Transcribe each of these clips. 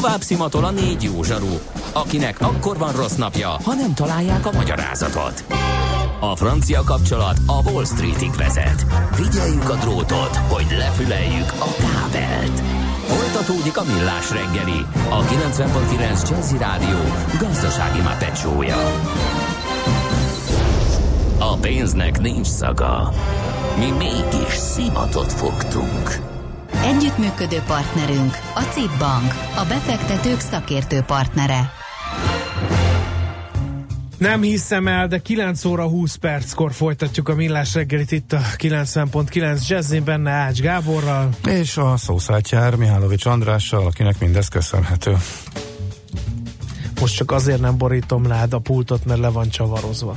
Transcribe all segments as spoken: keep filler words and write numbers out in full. Tovább szimatol a négy jó zsaru, akinek akkor van rossz napja, ha nem találják a magyarázatot. A francia kapcsolat a Wall Streetig vezet. Figyeljük a drótot, hogy lefüleljük a kábelt. Folytatódik a Millás reggeli, a kilencven pont kilenc Jazzy Rádió gazdasági mápecsója. A pénznek nincs szaga. Mi mégis szimatot fogtunk. Együttműködő partnerünk a cé i pé Bank, a befektetők szakértő partnere. Nem hiszem el, de kilenc óra húsz perckor folytatjuk a Millás reggelit itt a kilencven pont kilenc Jazzin, benne Ács Gáborral. És a szószátjár Mihálovics Andrással, akinek mindez köszönhető. Most csak azért nem borítom le a pultot, mert le van csavarozva.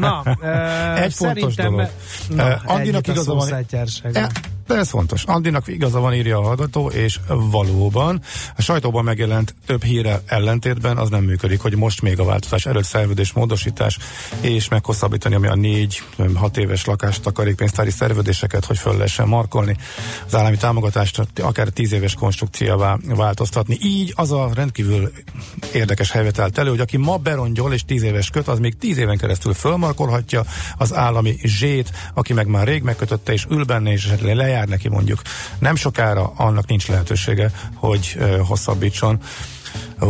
Na, e, egy fontos dolog. Na, Andinak igaza van. E, de ez fontos. Andinak igaza van, írja a hallgató, és valóban a sajtóban megjelent több híre ellentétben az nem működik, hogy most még a változás előtt szerződés módosítás és meghosszabbítani, ami a négy, hat éves lakástakarékpénztári szerződéseket, hogy föl lehessen markolni, az állami támogatást akár tíz éves konstrukcióvá változtatni. Így az a rendkívül érdekes helyzet állt elő, hogy aki ma berongyol és tíz éves köt, az még tíz éven keresztül fölmarkolhatja az állami zsét, aki meg már rég megkötötte és ül benne és lejár neki mondjuk nem sokára, annak nincs lehetősége, hogy uh, hosszabbítson.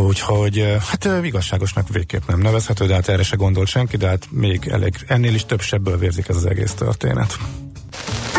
Úgyhogy uh, hát uh, igazságosnak végképp nem nevezhető, de hát erre se gondolt senki, de hát még elég, ennél is több sebből vérzik ez az egész történet.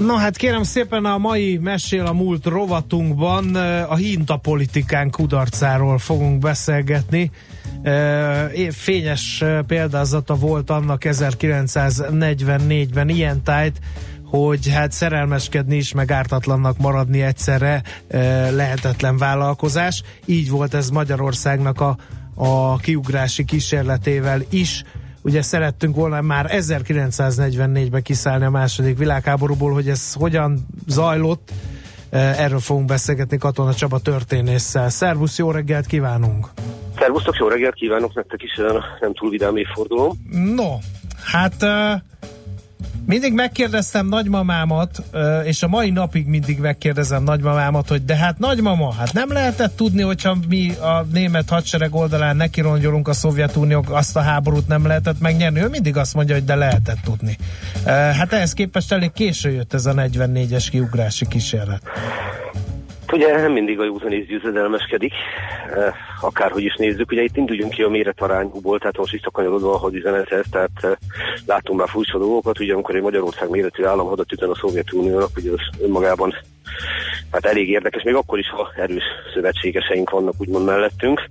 Na hát kérem szépen, a mai Mesél a múlt rovatunkban a hintapolitikán kudarcáról fogunk beszélgetni. Fényes példázata volt annak ezerkilencszáznegyvennégyben ilyen tájt, hogy hát szerelmeskedni is, meg ártatlannak maradni egyszerre lehetetlen vállalkozás. Így volt ez Magyarországnak a, a kiugrási kísérletével is. Ugye szerettünk volna már ezerkilencszáznegyvennégyben kiszállni a második világháborúból, hogy ez hogyan zajlott, erről fogunk beszélgetni Katona Csaba történésszel. Szervusz, jó reggelt kívánunk! Szervusztok, jó reggelt kívánok nektek is, nem túl vidám évforduló. No, hát mindig megkérdeztem nagymamámat, és a mai napig mindig megkérdezem nagymamámat, hogy de hát nagymama, hát nem lehetett tudni, hogyha mi a német hadsereg oldalán nekirongyolunk a Szovjetuniók, azt a háborút nem lehetett megnyerni. Ő mindig azt mondja, hogy de lehetett tudni. Hát ehhez képest elég késő jött ez a negyvennégyes kiugrási kísérlet. Ugye nem mindig a józanész győzedelmeskedik, akárhogy is nézzük. Ugye itt induljunk ki a méretarányúból, tehát most is szakanyarodva a hadüzenethez, tehát látunk már furcsa dolgokat. Ugye amikor egy Magyarország méretű állam hadat üzen a Szovjetuniónak, ugye az önmagában hát elég érdekes, még akkor is, ha erős szövetségeseink vannak úgymond mellettünk.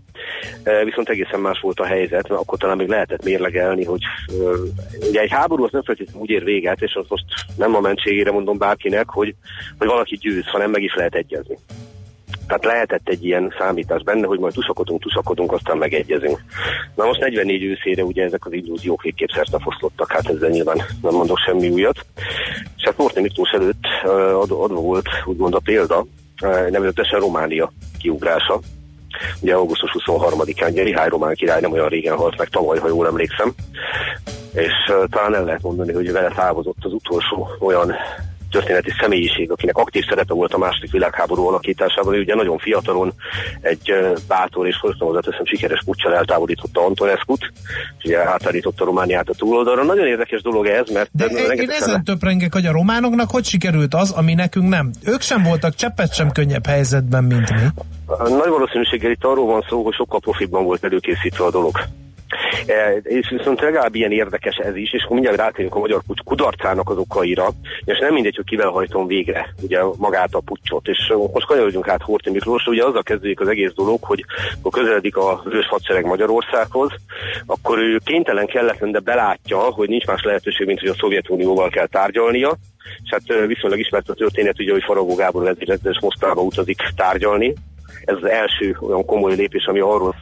Viszont egészen más volt a helyzet, mert akkor talán még lehetett mérlegelni, hogy ugye egy háború az nem feltétlenül úgy ér véget, és az most nem a mentségére mondom bárkinek, hogy, hogy valaki győz, hanem meg is lehet egyezni. Tehát lehetett egy ilyen számítás benne, hogy majd tuszakodunk, tuszakodunk, aztán megegyezünk. Na most negyvennégy őszére ugye ezek az illúziók végképp szertefoszlottak, hát ezzel nyilván nem mondok semmi újat. És hát Horthy Miklós előtt adva volt úgymond a példa, nevezetesen Románia kiugrása. Ugye augusztus huszonharmadikán, ugye Mihály román király nem olyan régen halt meg, tavaly, ha jól emlékszem. És uh, talán el lehet mondani, hogy vele távozott az utolsó olyan történeti személyiség, akinek aktív szerepe volt a második világháború alakításában. Ő ugye nagyon fiatalon egy uh, bátor és hozzáteszem sikeres puccsal eltávolította Antonescut, és ugye átállította Romániát a túloldalra. Nagyon érdekes dolog ez, mert... De én, én ezen töprengek, hogy a románoknak hogy sikerült az, ami nekünk nem. Ők sem voltak cseppet sem könnyebb helyzetben, mint mi. Nagy valószínűséggel itt arról van szó, hogy sokkal profibban volt előkészítve a dolog. E, és viszont legalább ilyen érdekes ez is, és akkor mindjárt rátérünk a magyar puccs kudarcának az okaira, és nem mindegy, hogy kivel hajtom végre ugye magát a puccsot, és most kanyarodjunk át Horthy Miklósra. Ugye azzal kezdődik az egész dolog, hogy akkor közeledik a vörös hadsereg Magyarországhoz, akkor ő kénytelen, kelletlen, de belátja, hogy nincs más lehetőség, mint hogy a Szovjetunióval kell tárgyalnia, és hát viszonylag ismert a történet, ugye, hogy Faragó Gábor vezérezdes Moszkvába utazik tárgyalni, Ez az első olyan komoly lépés, ami arról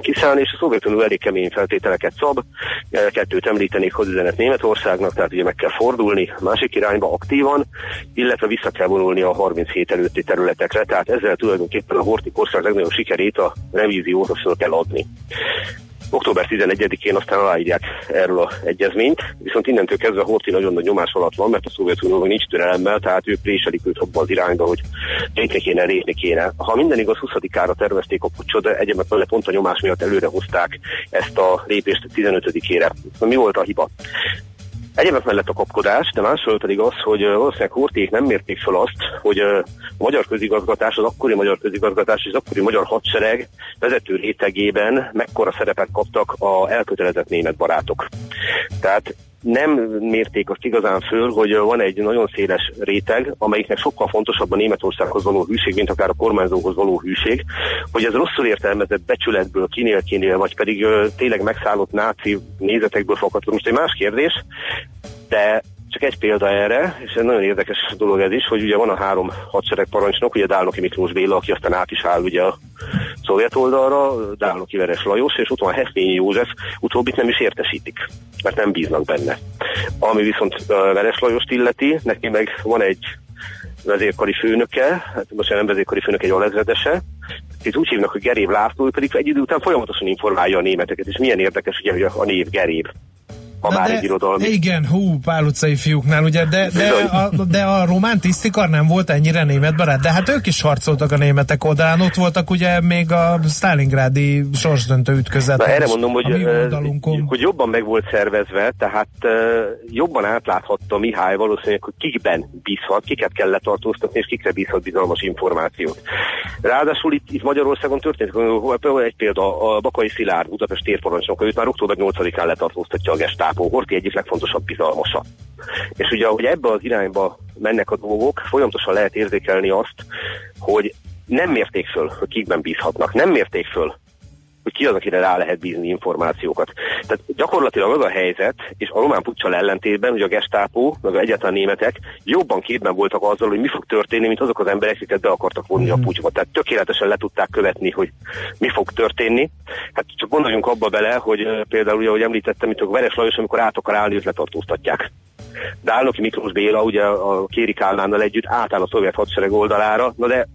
kiszállni, és a Szovjetunió elég kemény feltételeket szab. Kettőt említenék hadüzenet Németországnak, tehát ugye meg kell fordulni a másik irányba aktívan, illetve vissza kell vonulni a harminchét előtti területekre, tehát ezzel tulajdonképpen a Horthy ország legnagyobb sikerét, a revíziót föl kell adni. október tizenegyedikén aztán aláírják erről az egyezményt, viszont innentől kezdve Horthy nagyon nagy nyomás alatt van, mert a Szovjetunióban nincs türelemmel, tehát ők préselik őt abban az irányba, hogy lépni kéne, lépni kéne. Ha minden igaz, huszadikára tervezték a puccsot, de egyemet vele pont a nyomás miatt előre hozták ezt a lépést tizenötödikére. Mi volt a hiba? Egyébként mellett a kapkodás, de másról pedig az, hogy valószínűleg Horthyék nem mérték fel azt, hogy a magyar közigazgatás, az akkori magyar közigazgatás és az akkori magyar hadsereg vezető rétegében mekkora szerepet kaptak a elkötelezett német barátok. Tehát nem mérték azt igazán föl, hogy van egy nagyon széles réteg, amelyiknek sokkal fontosabb a Németországhoz való hűség, mint akár a kormányzóhoz való hűség, hogy ez rosszul értelmezett becsületből, kinél-kinél, vagy pedig ö, tényleg megszállott náci nézetekből fakadott. Most egy más kérdés, de csak egy példa erre, és ez nagyon érdekes dolog ez is, hogy ugye van a három hadseregparancsnok, ugye Dálnoki Miklós Béla, aki aztán át is áll ugye a szovjet oldalra, Dálnoki Veres Lajos, és ott van Hesfényi József, utóbbit nem is értesítik, mert nem bíznak benne. Ami viszont Veres Lajost illeti, neki meg van egy vezérkari főnöke, hát most nem vezérkari főnök, egy alezredese, itt úgy hívnak, hogy Gerév László, pedig egy idő után folyamatosan informálja a németeket, és milyen érdekes ugye, hogy a név Gerév. De, de igen, hú, Pál utcai fiúknál, ugye, de, de, a, de a román tisztikar nem volt ennyire német barát, de hát ők is harcoltak a németek oldalán, ott voltak ugye még a sztálingrádi sorsdöntő ütközet. Na, erre mondom, hogy, hogy jobban meg volt szervezve, tehát uh, jobban átláthatta Mihály valószínűleg, hogy kikben bízhat, kiket kell letartóztatni, és kikre bízhat bizalmas információt. Ráadásul itt, itt Magyarországon történik, például egy példa, a Bakai Szilárd, Budapest térparancsnok, őt már október nyolcadikán letartóztatja a gestáb. Horthy egyik legfontosabb bizalmasa. És ugye, ahogy ebbe az irányba mennek a dolgok, folyamatosan lehet érzékelni azt, hogy nem mérték föl, hogy kikben bízhatnak, nem mérték föl, hogy ki az, akire rá lehet bízni információkat. Tehát gyakorlatilag az a helyzet, és a román puccsal ellentétben, hogy a gestápó, meg a egyetlen németek jobban képben voltak azzal, hogy mi fog történni, mint azok az emberek, akiket be akartak vonni a pucsba. Tehát tökéletesen le tudták követni, hogy mi fog történni. Hát csak gondoljunk abba bele, hogy például, ugye, ahogy említettem, itt a Veres Lajos, amikor át akar állni, őt letartóztatják. Dálnoki Miklós Béla, ugye a Kéri Kálmánnal együtt átáll a szovjet hadsereg oldalára, na de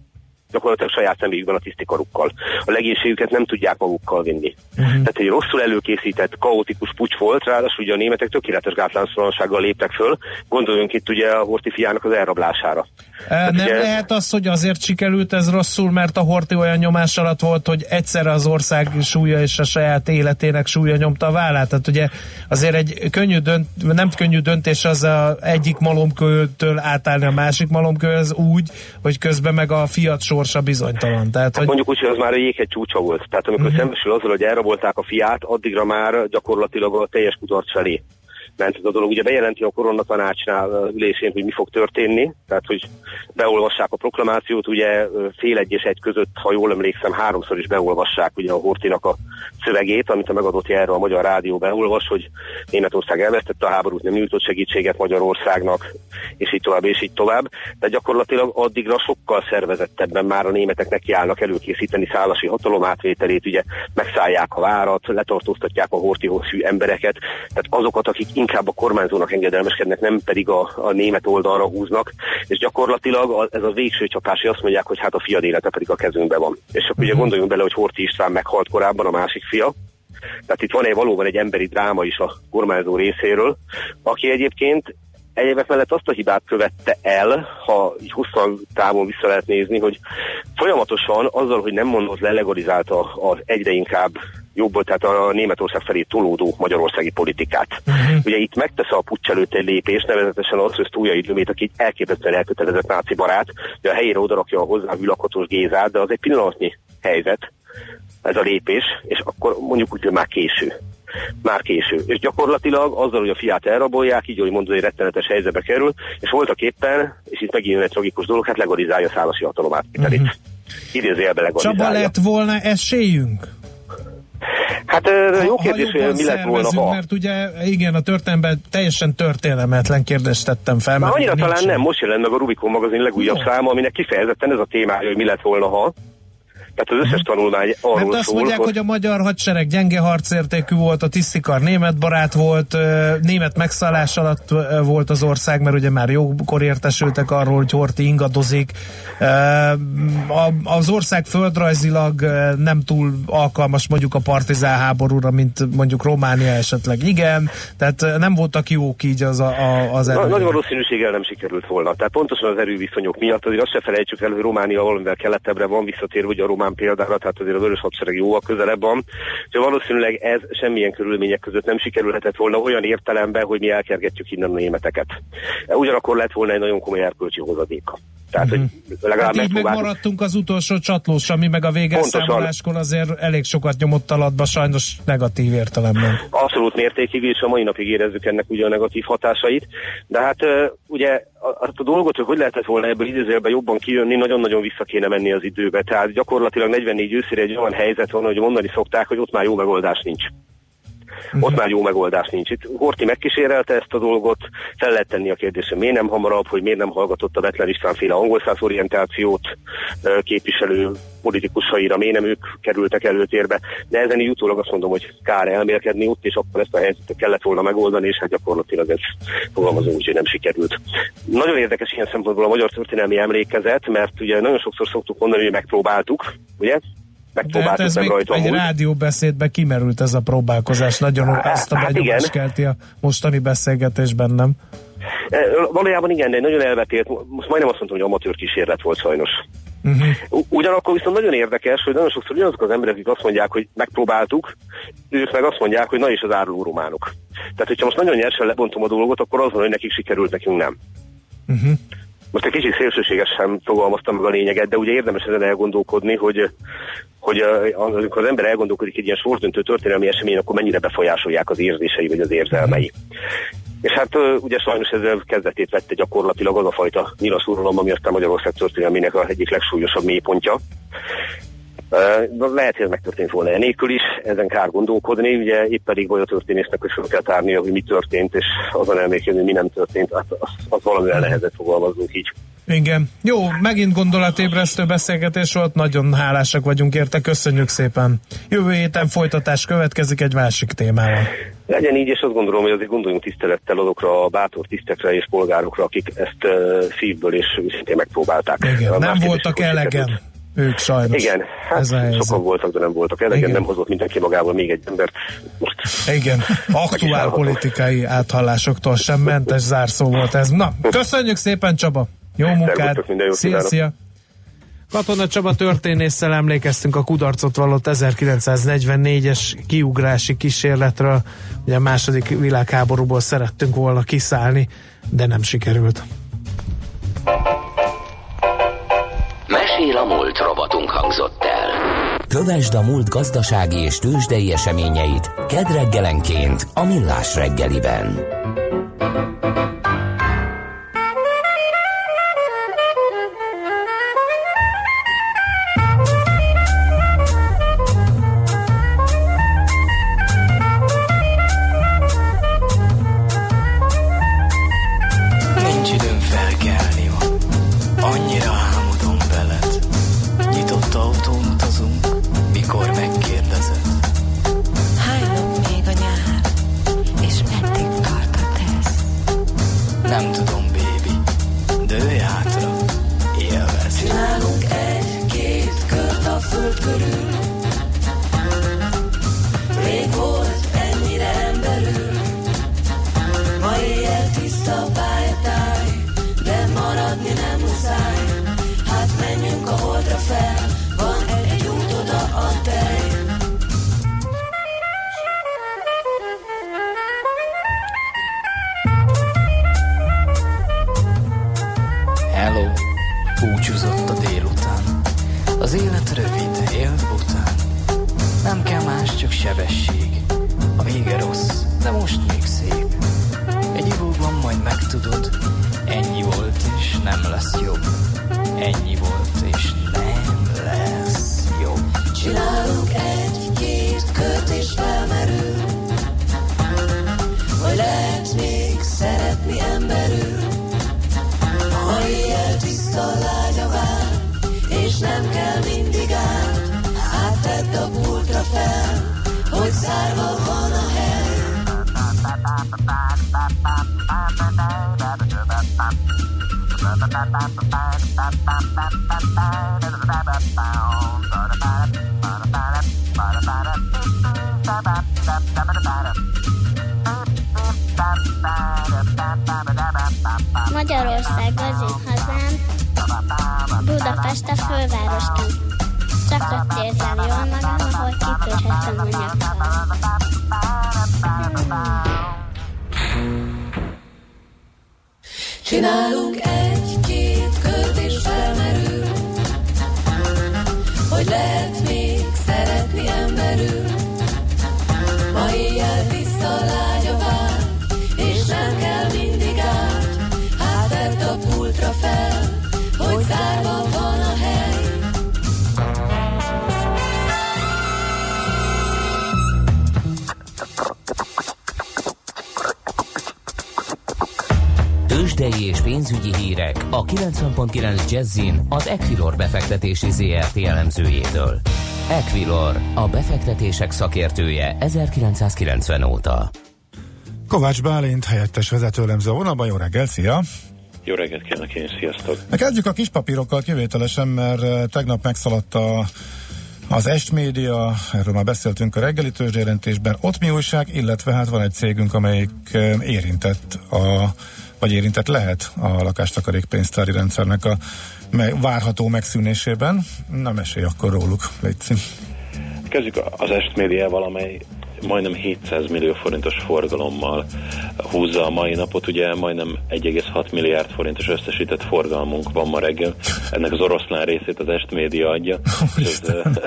gyakorlatilag saját személyükben a tisztikarukkal. A legénységüket nem tudják magukkal vinni. Uh-huh. Tehát egy rosszul előkészített, kaotikus puccs volt, ráadásul ugye a németek tökéletes gátlástalansággal léptek föl. Gondoljunk itt ugye a Horthy fiának az elrablására. E, hát nem ugye... lehet az, hogy azért sikerült ez rosszul, mert a Horthy olyan nyomás alatt volt, hogy egyszerre az ország súlya és a saját életének súlya nyomta a vállát. Tehát ugye azért egy könnyű dönt, nem könnyű döntés az, a egyik malomkőtől átállni a másik malomkőhöz úgy, hogy közben meg a fiat sor bizonytalan. Tehát, hogy... Mondjuk úgy, hogy az már a jéghegy csúcsa volt. Tehát amikor mm-hmm. szembesül azzal, hogy elrabolták a fiát, addigra már gyakorlatilag a teljes kudarc felé ment ez a dolog. Ugye bejelenti a koronatanácsnál ülésén, hogy mi fog történni, tehát hogy beolvassák a proklamációt, ugye fél egy és egy között, ha jól emlékszem, háromszor is beolvassák ugye a Horthynak a szövegét, amit a megadott erre a Magyar Rádió beolvas, hogy Németország elvesztette a háborút, nem nyújtott segítséget Magyarországnak, és így tovább, és így tovább. De gyakorlatilag addigra sokkal szervezettebben már a németeknek kiállnak előkészíteni Szálasi hatalomátvételét, ugye megszállják a várat, letartóztatják a Horthyhoz hű embereket, tehát azokat, akik inkább a kormányzónak engedelmeskednek, nem pedig a, a német oldalra húznak, és gyakorlatilag a, ez a végső csapás, azt mondják, hogy hát a fiad élete pedig a kezünkben van. És akkor ugye gondoljunk bele, hogy Horthy István meghalt korábban, a másik fia. Tehát itt van-e valóban egy emberi dráma is a kormányzó részéről, aki egyébként egyébként mellett azt a hibát követte el, ha így hosszan távon vissza lehet nézni, hogy folyamatosan azzal, hogy nem mondott le, legalizálta az egyre inkább jobb, tehát a Németország felé tolódó magyarországi politikát. Uh-huh. Ugye itt megtesz a puccs előtt egy lépés, nevezetesen az, hogy Sztójai Dömét, aki egy elképesztően elkötelezett náci barát, de a helyére odarakja a hozzá hűlakatos Gézát, de az egy pillanatnyi helyzet, ez a lépés, és akkor mondjuk úgy, hogy már késő. Már késő. És gyakorlatilag azzal, hogy a fiát elrabolják, így, hogy mondod, egy rettenetes helyzetbe kerül, és voltak éppen, és itt megint egy tragikus dolog, hát legalizálja a Szálasi hatalomátvételét. Uh-huh. Idézőjelben legalizálja. Csaba, lett volna esélyünk? Hát ha, jó kérdés, hogy mi lett volna, ha. Mert ugye, igen, a történetben teljesen történelmetlen kérdést tettem fel. Már annyira talán sem. Nem, most jelent meg a Rubikon magazin legújabb jó. száma, aminek kifejezetten ez a témája, hogy mi lett volna, ha. Tehát az összes tanulmány arról szól. Mert azt mondják, hogy a magyar hadsereg gyenge harcértékű volt, a tisztikar német barát volt, német megszállás alatt volt az ország, mert ugye már jókor értesültek arról, hogy Horthy ingadozik. Az ország földrajzilag nem túl alkalmas mondjuk a partizán háborúra, mint mondjuk Románia esetleg. Igen, tehát nem voltak jók így az, a, az erők. Nagy valószínűséggel nem sikerült volna. Tehát pontosan az erőviszonyok miatt, azért azt se felejtsük el, hogy Románia valamivel keletebbre van, visszatér, hogy a Román példára, tehát azért a vörös hadsereg jóval közelebb van. Úgyhogy valószínűleg ez semmilyen körülmények között nem sikerülhetett volna olyan értelemben, hogy mi elkergetjük innen a németeket. Ugyanakkor lett volna egy nagyon komoly erkölcsi hozadéka. Tehát, hogy legalább hát így megmaradtunk az utolsó csatlós, ami meg a végelszámoláskor azért elég sokat nyomott alatba, sajnos negatív értelemben. Abszolút mértékig, és a mai napig érezzük ennek ugye a negatív hatásait. De hát ugye azt a dolgot, hogy hogy lehetett volna ebből időzőben jobban kijönni, nagyon-nagyon vissza kéne menni az időbe. Tehát gyakorlatilag negyvennégy őszére egy olyan helyzet van, hogy mondani szokták, hogy ott már jó megoldás nincs. Uh-huh. Ott már jó megoldás nincs. Itt Horthy megkísérelte ezt a dolgot, fel lehet tenni a kérdésre, miért nem hamarabb, hogy miért nem hallgatott a Bethlen István féle angolszász orientációt képviselő politikusaira, miért nem ők kerültek előtérbe. De ezen így utólag azt mondom, hogy kár elmérkedni ott, és akkor ezt a helyzetet kellett volna megoldani, és hát gyakorlatilag ez fogalmazom úgy, hogy nem sikerült. Nagyon érdekes ilyen szempontból a magyar történelmi emlékezet, mert ugye nagyon sokszor szoktuk mondani, hogy megpróbáltuk, ugye? Megpróbáltuk de hát ez meg rajta egy múlt. Rádióbeszédben kimerült ez a próbálkozás, nagyon ezt a hát benyomást kelti a mostani beszélgetésben, nem? Valójában igen, de nagyon elvetélt, most majdnem azt mondtam, hogy amatőr kísérlet volt sajnos. Uh-huh. Ugyanakkor viszont nagyon érdekes, hogy nagyon sokszor ugyanazok az emberek, akik azt mondják, hogy megpróbáltuk, ők meg azt mondják, hogy na és az áruló románok. Tehát, hogyha most nagyon nyersen lebontom a dolgot, akkor az van, hogy nekik sikerült, nekünk nem. Uh-huh. Most egy kicsit szélsőségesen fogalmaztam meg a lényeget, de ugye érdemes ezen elgondolkodni, hogy, hogy amikor az ember elgondolkodik egy ilyen sorsdöntő történelmi esemény, akkor mennyire befolyásolják az érzései vagy az érzelmei. És hát ugye sajnos ezzel kezdetét vette gyakorlatilag az a fajta nyilas uralom, ami aztán Magyarország történelmének az egyik legsúlyosabb mélypontja. Lehet, hogy ez megtörtént volna enélkül is, ezen kár gondolkodni, ugye épp pedig vagy a történésznek, hogy fel kell tárnia, hogy mi történt, és azon elmékülni, hogy mi nem történt, hát az, az valamivel nehezet fogalmazunk így. Igen. Jó, megint gondolatébresztő beszélgetés volt, nagyon hálásak vagyunk érte, köszönjük szépen. Jövő héten folytatás következik egy másik témával. Legyen így, és azt gondolom, hogy azért gondoljunk tisztelettel azokra a bátor tisztekre és polgárokra, akik ezt uh, szívből és szintén megpróbálták. Igen, nem voltak elegen. Ők sajnos. Igen, hát sokan voltak, de nem voltak elegen, nem hozott mindenki magával még egy embert. Igen, aktuál politikai áthallásoktól sem mentes zárszó volt ez. Na, köszönjük szépen, Csaba! Jó munkát! Szia, szia! Katona Csaba történésszel emlékeztünk a kudarcot vallott ezerkilencszáznegyvennégyes kiugrási kísérletről. Ugye a második világháborúból szerettünk volna kiszállni, de nem sikerült. Mesél a múlt rovatunk hangzott el. Kövesd a múlt gazdasági és tőzsdei eseményeit kedd reggelenként a Millás reggeliben. Csinálunk egy-két köt és Szárva van a hely. Magyarország az én hazám, Budapest a fővárosként. Csak ott érzem jól magam, ahol kitörhetem a nyakkal. Csinálunk egy-két kört és felmerül, hogy lehet még szeretni emberül. Ma éjjel vissza lágy a vár, és nem kell mindig ágy. Hát vedd a pultra fel, hogy zárva van a hely. Tőzsdei és pénzügyi hírek a kilencven egész kilenc Jazzin az Equilor befektetési zé er té elemzőjétől. Equilor, a befektetések szakértője ezerkilencszázkilencven óta. Kovács Bálint, helyettes vezetőelemző a vonalban. Jó reggel, szia! Jó reggelt kérlek én, sziasztok! Na, kezdjük a kis papírokkal kivételesen, mert tegnap megszaladt a, az Estmédia, erről már beszéltünk a reggeli tőzsdérentésben. Ott mi újság, illetve hát van egy cégünk, amelyik érintett a vagy érintett lehet a lakástakarékpénztári rendszernek a várható megszűnésében. Na, mesélj akkor róluk, légy. Kezdjük az Estmédiával, amely majdnem hétszáz millió forintos forgalommal húzza a mai napot, ugye majdnem egy egész hat milliárd forintos összesített forgalmunk van ma reggel. Ennek az oroszlán részét az Estmédia adja. Úristen,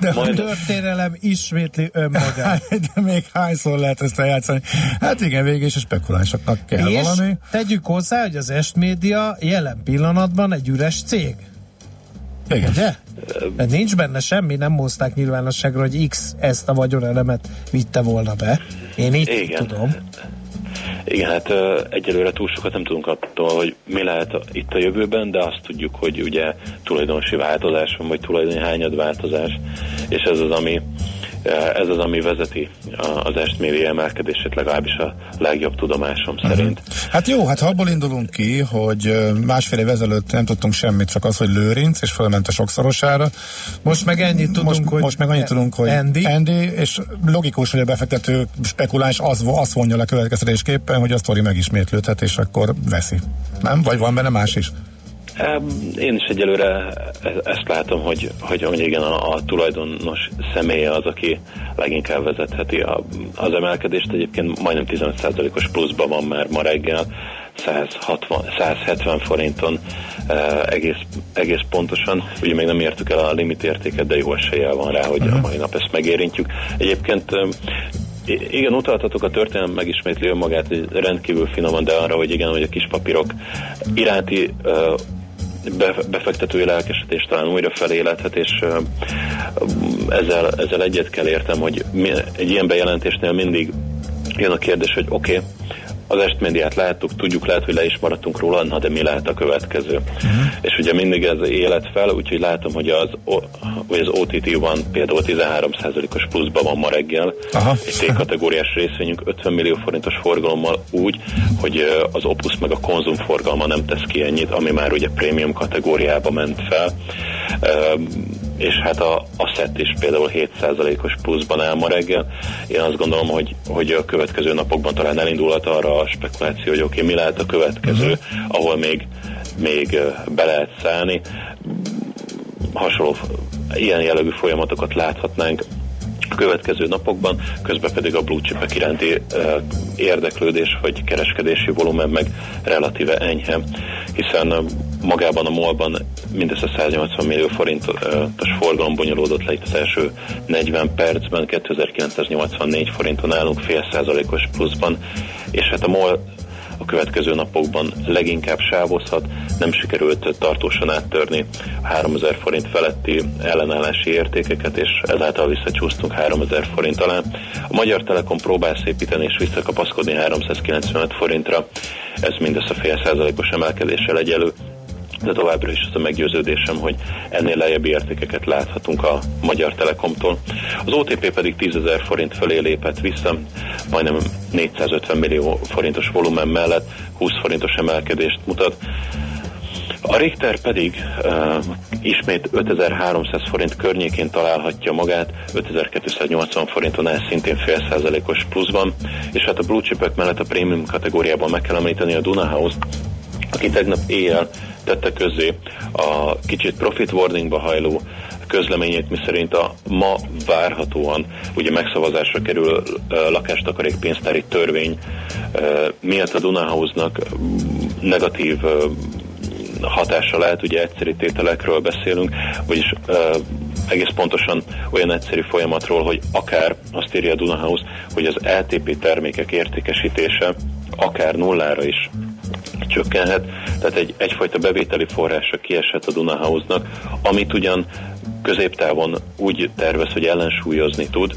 de a majd... történelem ismétli önmagát. De még hányszor lehet ezt eljátszani? Hát igen, végig is a spekulánsoknak kell és valami. És tegyük hozzá, hogy az Estmédia jelen pillanatban egy üres cég. Igen. De? De nincs benne semmi, nem hozták nyilvánosságra, hogy X ezt a vagyonelemet vitte volna be. Én így igen. tudom. Igen, hát egyelőre túl sokat nem tudunk attól, hogy mi lehet itt a jövőben, de azt tudjuk, hogy ugye tulajdonosi változás van, vagy tulajdoni hányadváltozás, és ez az, ami ez az, ami vezeti az Estmédia emelkedését, legalábbis a legjobb tudomásom szerint. Uh-huh. Hát jó, hát ha abból indulunk ki, hogy másfél év ezelőtt nem tudtunk semmit, csak az, hogy Lőrinc, és fölment a sokszorosára. Most meg ennyit tudunk, most, hogy most meg annyit tudunk, hogy Andy. Andy, és logikus, hogy a befektető spekuláns az, azt vonja le következtetésképpen, hogy a sztori megismétlődhet, és akkor veszi. Nem? Vagy van benne más is? Én is egyelőre ezt látom, hogy, hogy, hogy igen, a, a tulajdonos személye az, aki leginkább vezetheti a, az emelkedést. Egyébként majdnem tizenöt százalékos pluszban van már ma reggel, száz hatvan, száz hetven forinton eh, egész, egész pontosan. Ugye még nem értük el a limitértéket, de jó eséllyel van rá, hogy a mai nap ezt megérintjük. Egyébként igen, utaltatok, a történelem megismétli önmagát rendkívül finoman, de arra, hogy igen, hogy a kis papírok iránti uh, befektetői lelkesedés talán újra felélethet, és uh, ezzel, ezzel egyet kell értem, hogy mi, egy ilyen bejelentésnél mindig jön a kérdés, hogy oké, okay, az Estmédiát láttuk, tudjuk, lehet, hogy le is maradtunk róla, na, de mi lehet a következő? Uh-huh. És ugye mindig ez élet fel, úgyhogy látom, hogy az, hogy az ó té té-ban például tizenhárom százalékos pluszban van ma reggel. Aha. Egy té-kategóriás részvényünk ötven millió forintos forgalommal úgy, hogy az Opus meg a Konzum forgalma nem tesz ki ennyit, ami már ugye prémium kategóriába ment fel. És hát a, a SZET is például hét százalékos pluszban áll ma reggel. Én azt gondolom, hogy, hogy a következő napokban talán elindulhat arra a spekuláció, hogy oké, okay, mi lehet a következő, uh-huh. ahol még, még be lehet szállni. Hasonló ilyen jellegű folyamatokat láthatnánk a következő napokban, közben pedig a blue chipek iránti uh, érdeklődés vagy kereskedési volumen meg relatíve enyhe, hiszen uh, magában a MOL-ban mindössze száznyolcvan millió forintos forgalom bonyolódott le itt az első negyven percben, kétezer-kilencszáznyolcvannégy forinton állunk fél százalékos pluszban, és hát a MOL a következő napokban leginkább sávozhat, nem sikerült tartósan áttörni háromezer forint feletti ellenállási értékeket, és ezáltal visszacsúsztunk háromezer forint alá. A Magyar Telekom próbál szépíteni és visszakapaszkodni háromszázkilencvenöt forintra, ez mindössze fél százalékos emelkedéssel egyelő, de továbbra is az a meggyőződésem, hogy ennél lejjebbi értékeket láthatunk a Magyar Telekomtól. Az o té pé pedig tízezer forint fölé lépett vissza, majdnem négyszázötven millió forintos volumen mellett húsz forintos emelkedést mutat. A Richter pedig uh, ismét ötezer-háromszáz forint környékén találhatja magát, ötezer-kétszáznyolcvan forinton, ez szintén fél százalékos pluszban, és hát a blue chipek mellett a prémium kategóriában meg kell említeni a Dunahouse-t, aki tegnap éjjel tette közzé a kicsit profit warningba hajló közleményét, miszerint a ma várhatóan ugye megszavazásra kerül lakástakarék pénztári törvény miatt a Dunahouse-nak negatív hatása lehet, ugye egyszerű tételekről beszélünk, vagyis e, egész pontosan olyan egyszerű folyamatról, hogy akár, azt írja a Dunahouse, hogy az el té pé termékek értékesítése akár nullára is csökkenhet, tehát egy, egyfajta bevételi forrása kieshet a Dunahouse-nak, amit ugyan középtávon úgy tervez, hogy ellensúlyozni tud,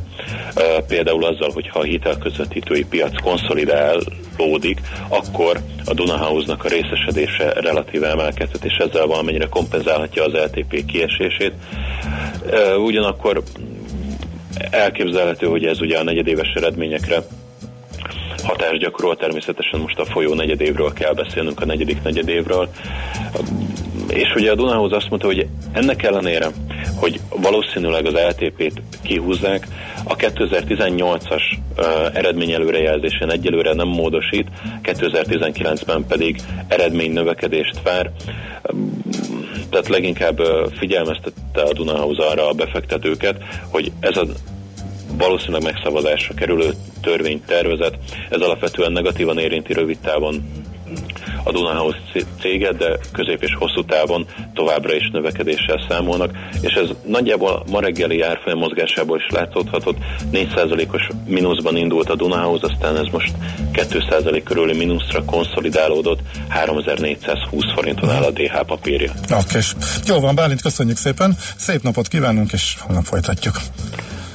e, például azzal, hogyha a hitelközvetítői piac konszolidálódik, akkor a Dunahouse-nak a részesedése relatíve emelkedhet, és ezzel valamennyire kompenzálhatja az el té pé kiesését. E, ugyanakkor elképzelhető, hogy ez ugye a negyedéves eredményekre hatást gyakorol, természetesen most a folyó negyedévről kell beszélnünk, a negyedik negyedévről. És ugye a Dunahouse azt mondta, hogy ennek ellenére, hogy valószínűleg az el té pét kihúzzák, a kétezer-tizennyolcas uh, eredmény előrejelzésén egyelőre nem módosít, kétezer-tizenkilencben pedig eredmény növekedést vár. Tehát leginkább uh, figyelmeztette a Dunahouse arra a befektetőket, hogy ez a valószínűleg megszavazásra kerülő törvénytervezet, ez alapvetően negatívan érinti rövid távon a Dunahouse céget, de közép és hosszú távon továbbra is növekedéssel számolnak, és ez nagyjából ma reggeli árfolyam mozgásából is látszódhatott, négy százalékos mínuszban indult a Dunahouse, aztán ez most két százalék körüli mínuszra konszolidálódott, háromezer-négyszázhúsz forinton áll a dé há papírja. Oké, jó van, Bálint, köszönjük szépen, szép napot kívánunk, és holnap folytatjuk.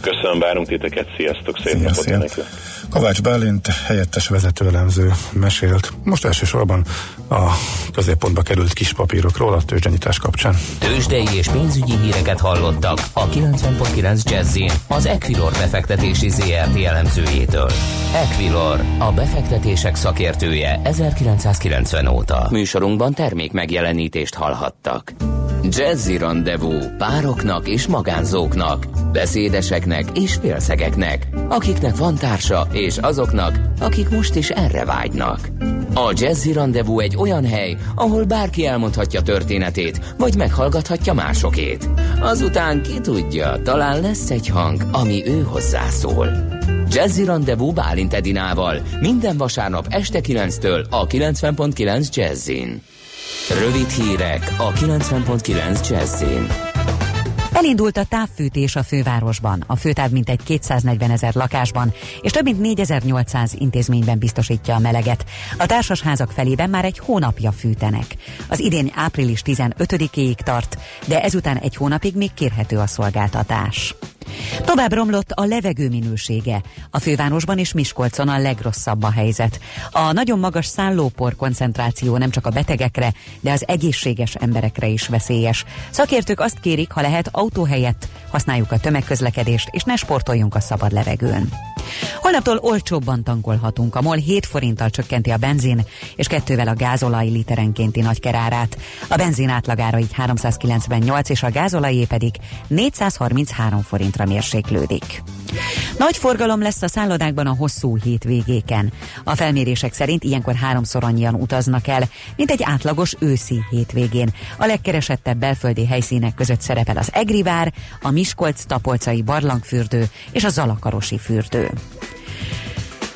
Köszönöm, várunk titeket, sziasztok, szép szia, napot mindenkinek. Kovács Bálint helyettes vezetőelemző mesélt most elsősorban a középpontba került kis papírokról a tőzsdenyítás kapcsán. Tőzsdei és pénzügyi híreket hallottak a kilencven pont kilenc Jazzin az Equilor befektetési zé er té elemzőjétől. Equilor, a befektetések szakértője ezerkilencszázkilencven óta. Műsorunkban termék megjelenítést hallhattak. Jazzy Rendezvú pároknak és magánzóknak, beszédeseknek és félszegeknek, akiknek van társa és azoknak, akik most is erre vágynak. A Jazzy Rendezvú egy olyan hely, ahol bárki elmondhatja történetét, vagy meghallgathatja másokét. Azután ki tudja, talán lesz egy hang, ami ő hozzászól. Jazzy Rendezvú Bálint Edinával minden vasárnap este kilenctől a kilencven pont kilenc Jazzin. Rövid hírek a kilencven pont kilenc Jazzin. Elindult a távfűtés a fővárosban. A Főtáv mintegy kétszáznegyvenezer lakásban és több mint négyezer-nyolcszáz intézményben biztosítja a meleget. A társasházak felében már egy hónapja fűtenek. Az idén április tizenötödikéig tart, de ezután egy hónapig még kérhető a szolgáltatás. Tovább romlott a levegő minősége. A fővárosban és Miskolcon a legrosszabb a helyzet. A nagyon magas szállópor koncentráció nem csak a betegekre, de az egészséges emberekre is veszélyes. Szakértők azt kérik, ha lehet, autó helyett használjuk a tömegközlekedést, és ne sportoljunk a szabad levegőn. Holnaptól olcsóbban tankolhatunk. A MOL hét forinttal csökkenti a benzin, és kettővel a gázolaj literenkénti nagykerárát. A benzin átlagára így háromszázkilencvennyolc, és a gázolajé pedig négyszázharminchárom forintra mérséklődik. Nagy forgalom lesz a szállodákban a hosszú hétvégéken. A felmérések szerint ilyenkor háromszor annyian utaznak el, mint egy átlagos őszi hétvégén. A legkeresettebb belföldi helyszínek között szerepel az Egri vár, a Miskolc-Tapolcai barlangfürdő és a Zalakarosi fürdő.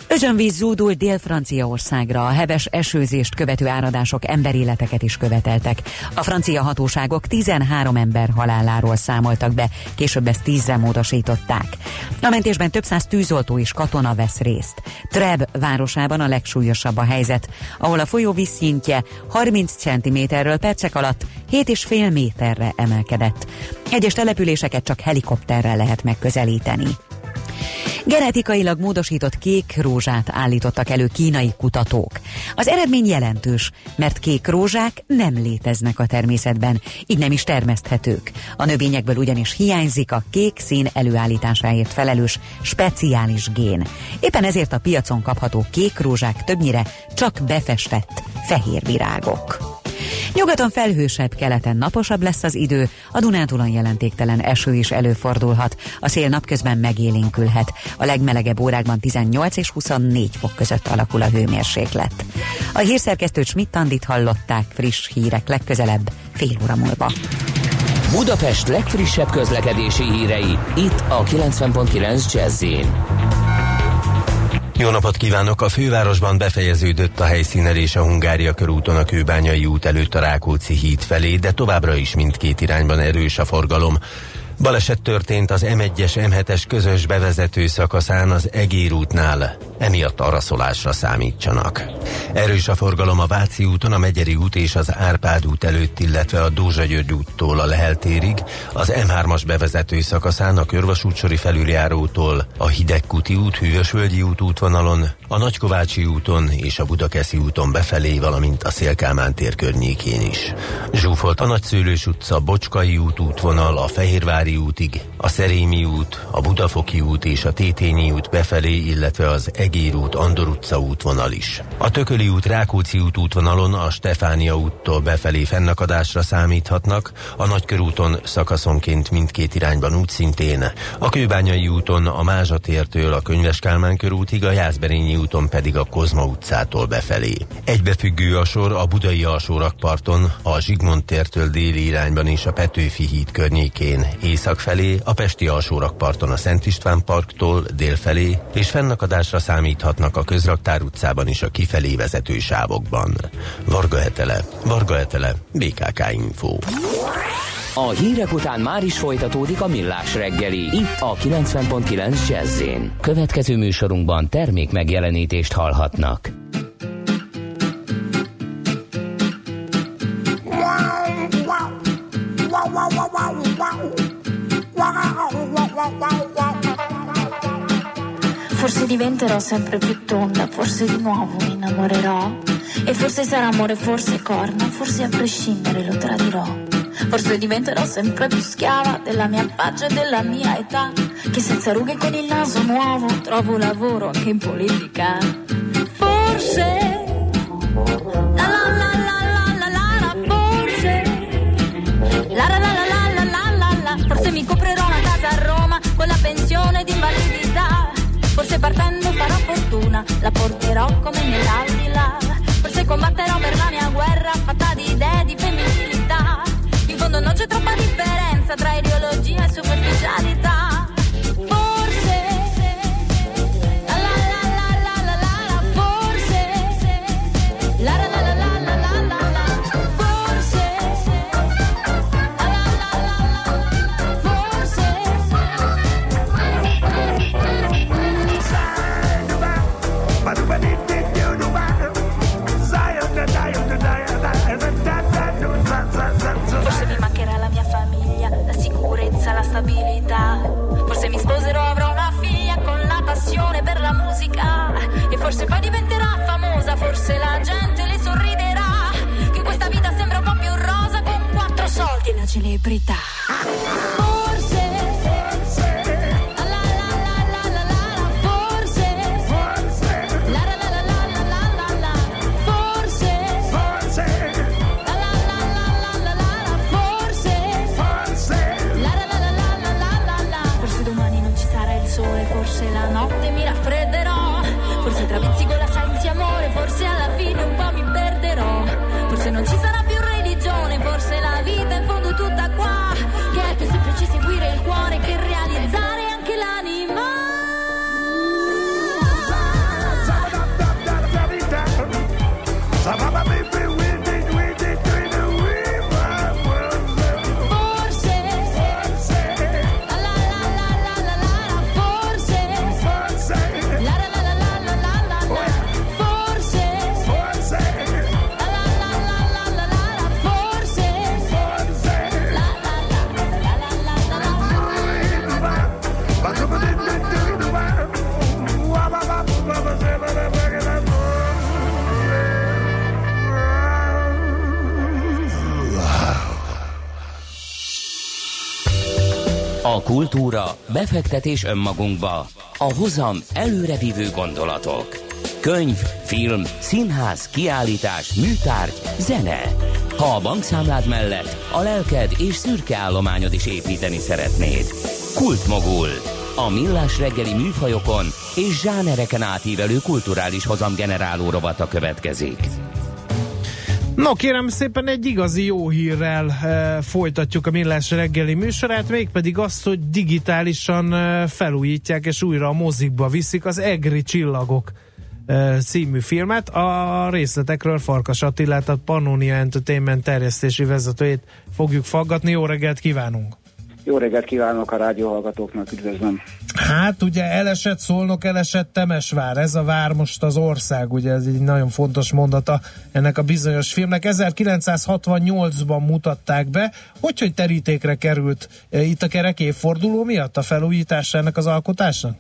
Özönvíz zúdul Dél-Franciaországra, a heves esőzést követő áradások emberéleteket is követeltek. A francia hatóságok tizenhárom ember haláláról számoltak be, később ezt tízre módosították. A mentésben több száz tűzoltó és katona vesz részt. Treb városában a legsúlyosabb a helyzet, ahol a folyó vízszintje harminc centiméterről percek alatt hét egész öt méterre emelkedett. Egyes településeket csak helikopterrel lehet megközelíteni. Genetikailag módosított kék rózsát állítottak elő kínai kutatók. Az eredmény jelentős, mert kék rózsák nem léteznek a természetben, így nem is termeszthetők. A növényekből ugyanis hiányzik a kék szín előállításáért felelős speciális gén. Éppen ezért a piacon kapható kék rózsák többnyire csak befestett fehér virágok. Nyugaton felhősebb, keleten naposabb lesz az idő, a Dunántúlon jelentéktelen eső is előfordulhat, a szél napközben megélénkülhet. A legmelegebb órákban tizennyolc és huszonnégy fok között alakul a hőmérséklet. A hírszerkesztőt Schmitt Andit hallották, friss hírek legközelebb fél óra múlva. Budapest legfrissebb közlekedési hírei, itt a kilencven egész kilenc Jazz-en. Jó napot kívánok! A fővárosban befejeződött a helyszínelés a Hungária körúton a Kőbányai út előtt a Rákóczi híd felé, de továbbra is mindkét irányban erős a forgalom. Baleset történt az M egyes M hetes közös bevezető szakaszán az Egér útnál, emiatt araszolásra számítsanak. Erős a forgalom a Váci úton, a Megyeri út és az Árpád út előtt, illetve a Dózsa-György úttól a Lehel térig, az M hármas bevezető szakaszán a Körvasútsori felüljárótól, a Hidegkuti út, Hűvösvölgyi út útvonalon, a Nagykovácsi úton és a Budakeszi úton befelé, valamint a Szél-Kálmán tér környékén is. Zsúfolt a Nagyszőlős utca, Bocskai út útvonal, a Fehérvár útig, a Szerémi út, a Budafoki út és a Tétényi út befelé, illetve az Egér út, Andor utca útvonal is. A Tököli út, Rákóczi út útvonalon a Stefánia úttól befelé fennakadásra számíthatnak, a Nagykörúton szakaszonként mindkét irányban útszintén, a Kőbányai úton a Mázsa tértől a Könyves Kálmán körútig, a Jászberényi úton pedig a Kozma utcától befelé. Egybefüggő a sor a budai alsó rakparton, a Zsigmond tértől déli irányban és a Petőfi híd környékén, észak felé, a pesti alsórakparton a Szent István parktól délfelé, és fennakadásra számíthatnak a Közraktár utcában is a kifelé vezető sávokban. Varga Hetele, Varga Hetele, bé ká ká Info. A hírek után már is folytatódik a Millás reggeli, itt a kilencven egész kilenc Jazz-en. Következő műsorunkban termék megjelenítést hallhatnak. Forse diventerò sempre più tonda, forse di nuovo mi innamorerò. E forse sarà amore, forse corna, forse a prescindere lo tradirò. Forse diventerò sempre più schiava della mia faccia e della mia età, che senza rughe con il naso nuovo trovo lavoro anche in politica. Forse la la la la la la la la, forse la la la la la la la la, forse mi comprerò una casa a Roma con la pensione di invalidità. Forse partendo farò fortuna, la porterò come nell'aldilà. Forse combatterò per la mia guerra fatta di idee di femminilità. In fondo non c'è troppa differenza tra ideologia e superficialità. Forse la la la la la la la, forse la la la la la la la la, forse la la la la la, forse. Forse mi mancherà la mia famiglia, la sicurezza, la stabilità. Forse mi sposerò, avrò una figlia con la passione per la musica. E forse poi diventerà famosa, forse la gente le sorriderà. Che questa vita sembra un po' più rosa con quattro soldi e la celebrità. Forse la notte mi raffredderò, forse trabizzico la senza amore, forse alla fine un po' mi perderò, forse non ci sarà più religione, forse la vita in fondo tutta qua, che è più semplice seguire il cuore che realizzare anche l'anima. kultúra, befektetés önmagunkba, a hozam előrevívő gondolatok. Könyv, film, színház, kiállítás, műtárgy, zene. Ha a bankszámlád mellett a lelked és szürke állományod is építeni szeretnéd. Kultmogul. A millás reggeli műfajokon és zsánereken átívelő kulturális hozamgeneráló rovata következik. No kérem szépen, egy igazi jó hírrel e, folytatjuk a millás reggeli műsorát, mégpedig azt, hogy digitálisan e, felújítják és újra a mozikba viszik az Egri Csillagok e, című filmet. A részletekről Farkas Attilát, a Pannonia Entertainment terjesztési vezetőjét fogjuk faggatni. Jó reggelt kívánunk! Jó reggelt kívánok a rádióhallgatóknak, üdvözlöm! Hát ugye elesett Szolnok, elesett Temesvár, ez a vár most az ország, ugye ez egy nagyon fontos mondata ennek a bizonyos filmnek. ezerkilencszázhatvannyolcban mutatták be, hogy, hogy terítékre került itt a kerek évforduló miatt a felújítása ennek az alkotásnak?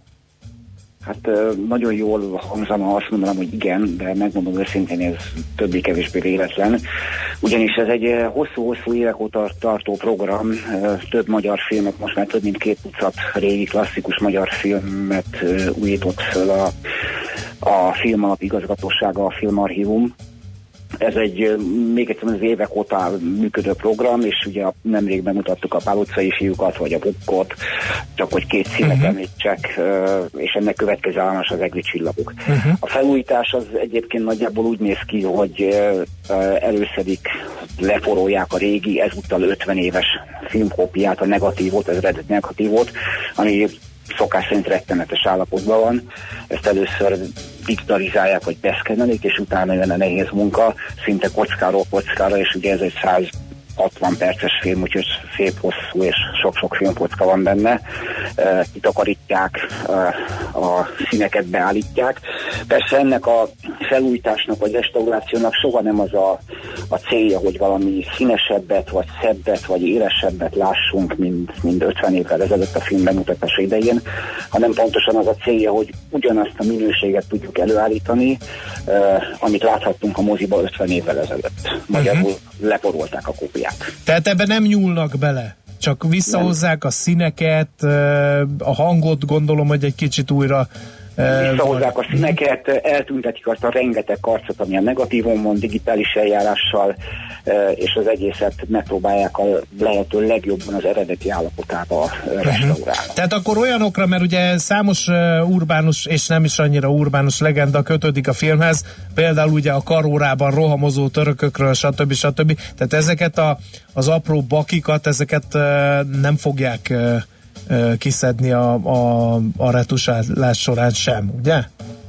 Hát nagyon jól hangzom, ha azt mondanám, hogy igen, de megmondom őszintén, ez többé-kevésbé véletlen. Ugyanis ez egy hosszú-hosszú évek óta tartó program, több magyar filmet, most már több mint két tucat régi klasszikus magyar filmet újított föl a, a Filmalap igazgatósága, a Film Archívum. Ez egy még egyszer az évek óta működő program, és ugye nemrég bemutattuk a Pál utcai fiúkat, vagy a Bukkot, csak hogy két címet uh-huh. említsek, és ennek következő állomás az Egri Csillagok. Uh-huh. A felújítás az egyébként nagyjából úgy néz ki, hogy előszedik, leforolják a régi, ezúttal ötven éves filmkópiát, a negatívot, az eredeti negatívot, ami szokás szerint rettenetes állapotban van. Ezt először digitalizálják, vagy beszkennelik, és utána jön a nehéz munka, szinte kockáról kockára, és ugye ez egy száz hatvan perces film, úgyhogy szép hosszú és sok-sok filmkocka van benne. Kitakarítják, a színeket beállítják. Persze ennek a felújításnak vagy restaurációnak soha nem az a, a célja, hogy valami színesebbet, vagy szebbet, vagy élesebbet lássunk, mint, mint ötven évvel ezelőtt a film bemutatása idején, hanem pontosan az a célja, hogy ugyanazt a minőséget tudjuk előállítani, amit láthattunk a moziba ötven évvel ezelőtt. Magyarul uh-huh. leporolták a kópiát. Tehát ebben nem nyúlnak bele, csak visszahozzák nem. a színeket, a hangot, gondolom, hogy egy kicsit újra... Visszahozzák a színeket, eltüntetik azt a rengeteg karcot, ami a negatívon van, digitális eljárással, és az egészet megpróbálják a lehető legjobban az eredeti állapotába restaurálni. Tehát akkor olyanokra, mert ugye számos urbánus, és nem is annyira urbánus legenda kötődik a filmhez, például ugye a karórában rohamozó törökökről, stb. stb. Tehát ezeket a, az apró bakikat, ezeket nem fogják kiszedni a, a, a retusálás során sem, ugye?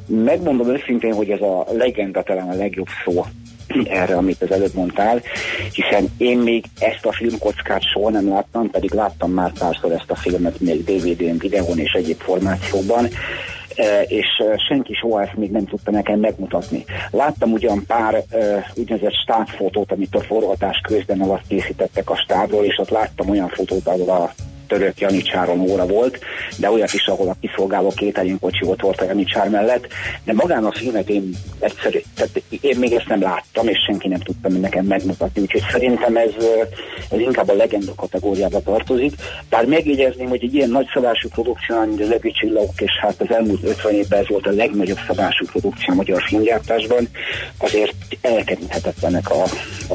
Megmondom őszintén, hogy ez a legenda talán a legjobb szó erre, amit az előbb mondtál, hiszen én még ezt a filmkockát soha nem láttam, pedig láttam már párszor ezt a filmet még dé vé dén, videón és egyéb formációban, és senki soha ezt még nem tudta nekem megmutatni. Láttam ugyan pár úgynevezett stábfotót, amit a forgatás közben alatt készítettek a stábról, és ott láttam olyan fotót, ahol a török Janicsáron óra volt, de olyat is, ahol a kiszolgáló kételínkocsi ott volt a Janicsár mellett, de magán a filmet én egyszerű, tehát én még ezt nem láttam, és senki nem tudta nekem megmutatni, úgyhogy szerintem ez, ez inkább a legenda kategóriába tartozik, bár megjegyezném, hogy egy ilyen nagy szabású produkció, mint az Egri Csillagok, és hát az elmúlt ötven évben ez volt a legnagyobb szabású produkció a magyar filmgyártásban, azért elkerülhetetlenek a,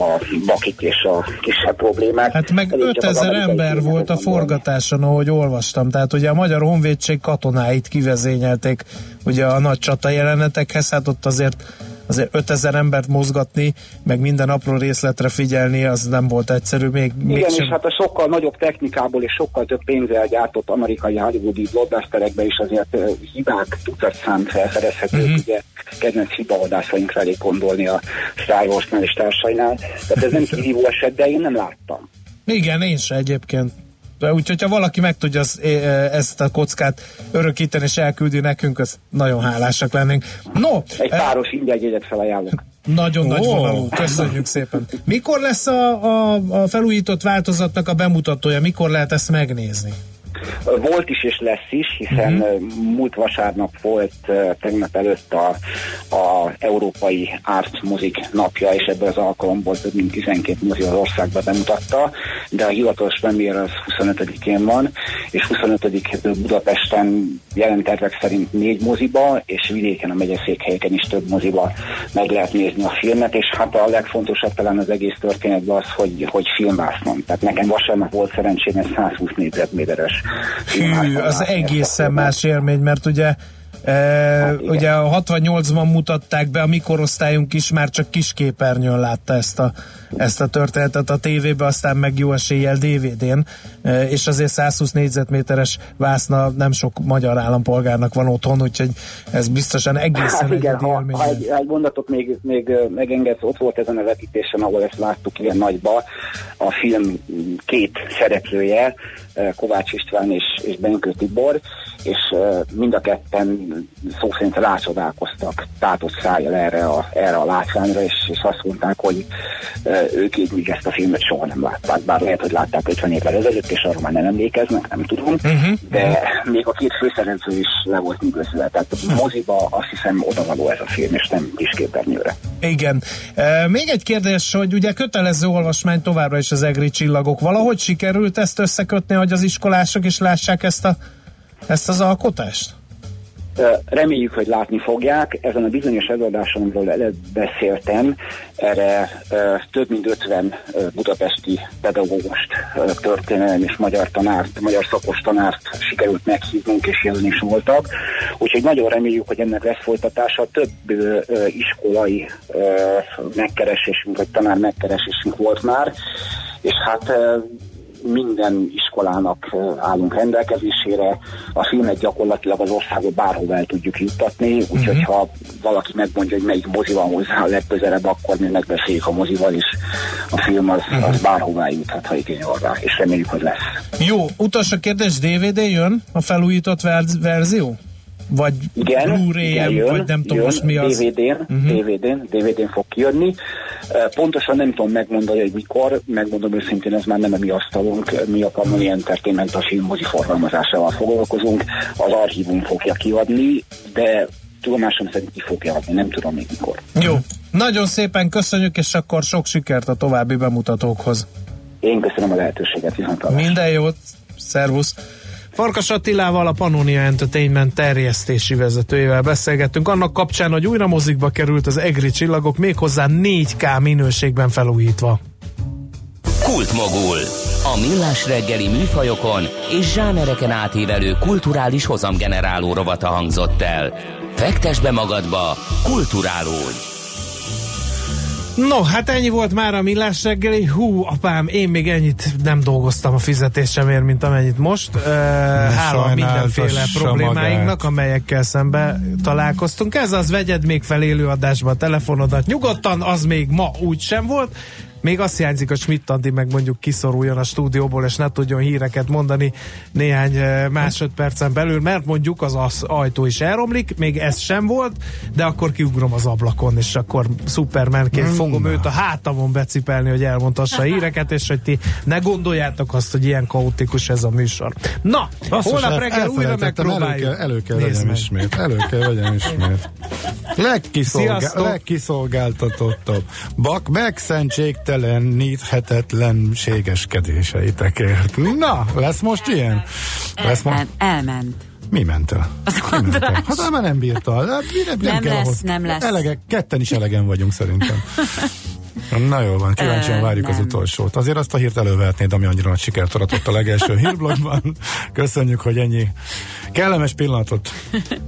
a bakik és a kisebb problémák. Hát meg ötezer ember volt a forgatás, ahogy olvastam, tehát ugye a Magyar Honvédség katonáit kivezényelték ugye a nagy csata jelenetekhez, hát ott azért, azért ötezer embert mozgatni, meg minden apró részletre figyelni, az nem volt egyszerű. Még, igen, még és sem... hát a sokkal nagyobb technikából és sokkal több pénzzel gyártott amerikai hollywoodi blockbusterekben is azért uh, hibák tucatszámra felfedezhetők, uh-huh. ugye kedvenc hibahadászainkra elég gondolni a Star Warsnál és társainál, tehát ez nem kihívó eset, de én nem láttam. Igen, én se egyébként. Úgyhogy ha valaki meg tudja az, ezt a kockát örökíteni és elküldi nekünk, az nagyon hálásak lennénk. No, egy páros eh, ingyenjegyet felajánlok. Nagyon oh, nagy vonalú, köszönjük szépen. Mikor lesz a, a, a felújított változatnak a bemutatója? Mikor lehet ezt megnézni? Volt is és lesz is, hiszen mm-hmm. múlt vasárnap volt tegnap előtt a, a európai árt mozik napja, és ebből az alkalomból több mint tizenkét mozi az országba bemutatta, de a hivatalos premier az huszonötödikén van, és huszonötödikén Budapesten jelen tervek szerint négy moziba, és vidéken a megyeszékhelyeken is több moziba meg lehet nézni a filmet, és hát a legfontosabb talán az egész történetben az, hogy, hogy filmvásznom. Tehát nekem vasárnap volt szerencsém egy százhúsz négyzetméteres filmvásznom. Hű, az egészen más élmény, mert ugye E, hát, ugye a hatvannyolcban mutatták be, a mi korosztályunk is már csak kis képernyőn látta ezt a, ezt a történetet a tévébe, aztán meg jó eséllyel dé vé dén, e, és azért százhúsz négyzetméteres vászna nem sok magyar állampolgárnak van otthon, úgyhogy ez biztosan egészen hát, igen, ha, ha egy, egy mondatot még, még megengedsz, ott volt ezen a vetítésen, ahol ezt láttuk ilyen nagyba, a film két szereplője, Kovács István és, és Benkő Tibor, és mind a ketten szó szerint rácsodálkoztak tátott szájjal erre a, erre a látványra, és, és azt mondták, hogy ők így még ezt a filmet soha nem látták, bár lehet, hogy látták ötven évvel ezelőtt, és arra már nem emlékeznek, nem tudom, uh-huh. de még a két főszereplő is le volt nyűgözve, tehát moziba azt hiszem odavaló ez a film, és nem kis képernyőre. Igen. E, még egy kérdés, hogy ugye kötelező olvasmány továbbra is az Egri Csillagok. Valahogy sikerült ezt összekötni, hogy az iskolások is lássák ezt, a, ezt az alkotást? Reméljük, hogy látni fogják. Ezen a bizonyos előadáson, amiről előbb beszéltem, erre több mint ötven budapesti pedagógust, történelem és magyar tanárt, magyar szakos tanárt sikerült meghívnunk, és jelen is voltak. Úgyhogy nagyon reméljük, hogy ennek lesz folytatása. Több iskolai megkeresésünk, vagy tanár megkeresésünk volt már, és hát minden iskolának állunk rendelkezésére, a filmet gyakorlatilag az országot bárhol el tudjuk juttatni, úgyhogy uh-huh. ha valaki megmondja, hogy melyik mozi van hozzá a legközelebb, akkor mi megbeszéljük a mozival, és a film az, uh-huh. az bárhová juthat, ha igény arra, és reméljük, hogy lesz. Jó, utolsó kérdés, dé vé dé jön? A felújított verz- verzió? Vagy Blu-ray-en, vagy nem tudom most mi az. dé vé dén, uh-huh. dé vé dén, dé vé dén fog kijönni. Pontosan nem tudom megmondani, hogy mikor, megmondom őszintén, ez már nem a mi asztalunk, mi a Pannonia Entertainment a filmmozi forgalmazásával foglalkozunk, az archívum fogja kiadni, de tudomásom szerint ki fogja adni, nem tudom még mikor. Jó, nagyon szépen köszönjük, és akkor sok sikert a további bemutatókhoz. Én köszönöm a lehetőséget, viszontlátásra. Minden jót, szervusz! Farkas Attilával, a Pannonia Entertainment terjesztési vezetőjével beszélgettünk annak kapcsán, hogy újra mozikba került az Egri Csillagok, méghozzá négy ká minőségben felújítva. Kultmogul. A millás reggeli műfajokon és zsánereken átívelő kulturális hozamgeneráló rovata hangzott el. Fektess be magadba, kulturálódj! No, hát ennyi volt már a millás reggeli. Hú, apám, én még ennyit nem dolgoztam a fizetésemért, mint amennyit most. Uh, hála mindenféle problémáinknak, magát. amelyekkel szembe találkoztunk. Ez az, vegyed még fel élő adásba a telefonodat nyugodtan, az még ma úgy sem volt. Még azt hiányzik, hogy Schmitt Andi meg mondjuk kiszoruljon a stúdióból, és ne tudjon híreket mondani néhány másodpercen belül, mert mondjuk az, az ajtó is elromlik, még ez sem volt, de akkor kiugrom az ablakon, és akkor Supermanként mm. fogom őt a hátamon becipelni, hogy elmondhassa a híreket, és hogy ti ne gondoljátok azt, hogy ilyen kaotikus ez a műsor. Na, basszus, holnap reggel újra megpróbáljuk. Elő kell vegyem ismét. Elő kell vegyem ismét. Legkiszolgáltatottabb. Bak megszentségtelen hetetlenségeskedéseitekért. Na, lesz most ilyen? Lesz most? Elment. Mi ment el? Az András. Hát el már nem bírta. Nem, nem lesz, ahhoz. nem lesz. Elege, ketten is elegen vagyunk szerintem. Na jól van, kíváncsian várjuk nem. az utolsót. Azért azt a hírt elővehetnéd, ami annyira nagy sikert aratott a legelső hírblogban. Köszönjük, hogy ennyi kellemes pillanatot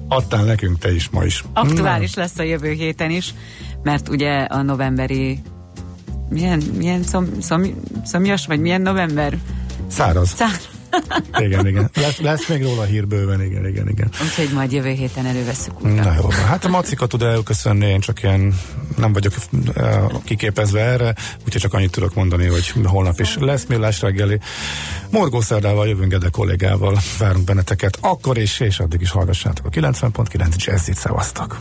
adtál nekünk te is ma is. Aktuális Na. lesz a jövő héten is, mert ugye a novemberi Milyen, milyen szom, szom, szomjas, vagy milyen november? Száraz. Száraz. Igen, igen. Lesz, lesz még róla hír bőven, igen, igen, igen. Úgyhogy majd jövő héten előveszünk újra. Na jó, hát a Macika tud elköszönni, én csak ilyen nem vagyok kiképezve erre, úgyhogy csak annyit tudok mondani, hogy holnap is lesz millás reggeli. Morgószerdával jövünk Gede kollégával, várunk benneteket akkor is, és addig is hallgassátok a kilencven pont kilenc Jazzit, szevasztok!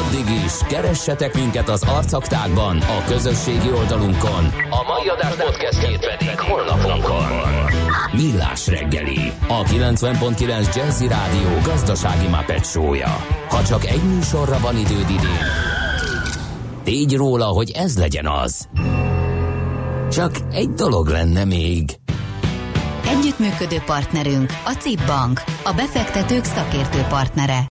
Addig is, keressetek minket az arcaktákban, a közösségi oldalunkon. A mai adás podcastjét pedig holnapunkon. Millás reggeli, a kilencven egész kilenc Jazzy Rádió gazdasági Muppet show-ja. Ha csak egy műsorra van időd idén, tégy róla, hogy ez legyen az. Csak egy dolog lenne még. Együttműködő partnerünk a cé i pé Bank, a befektetők szakértő partnere.